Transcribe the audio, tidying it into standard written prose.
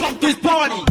This party.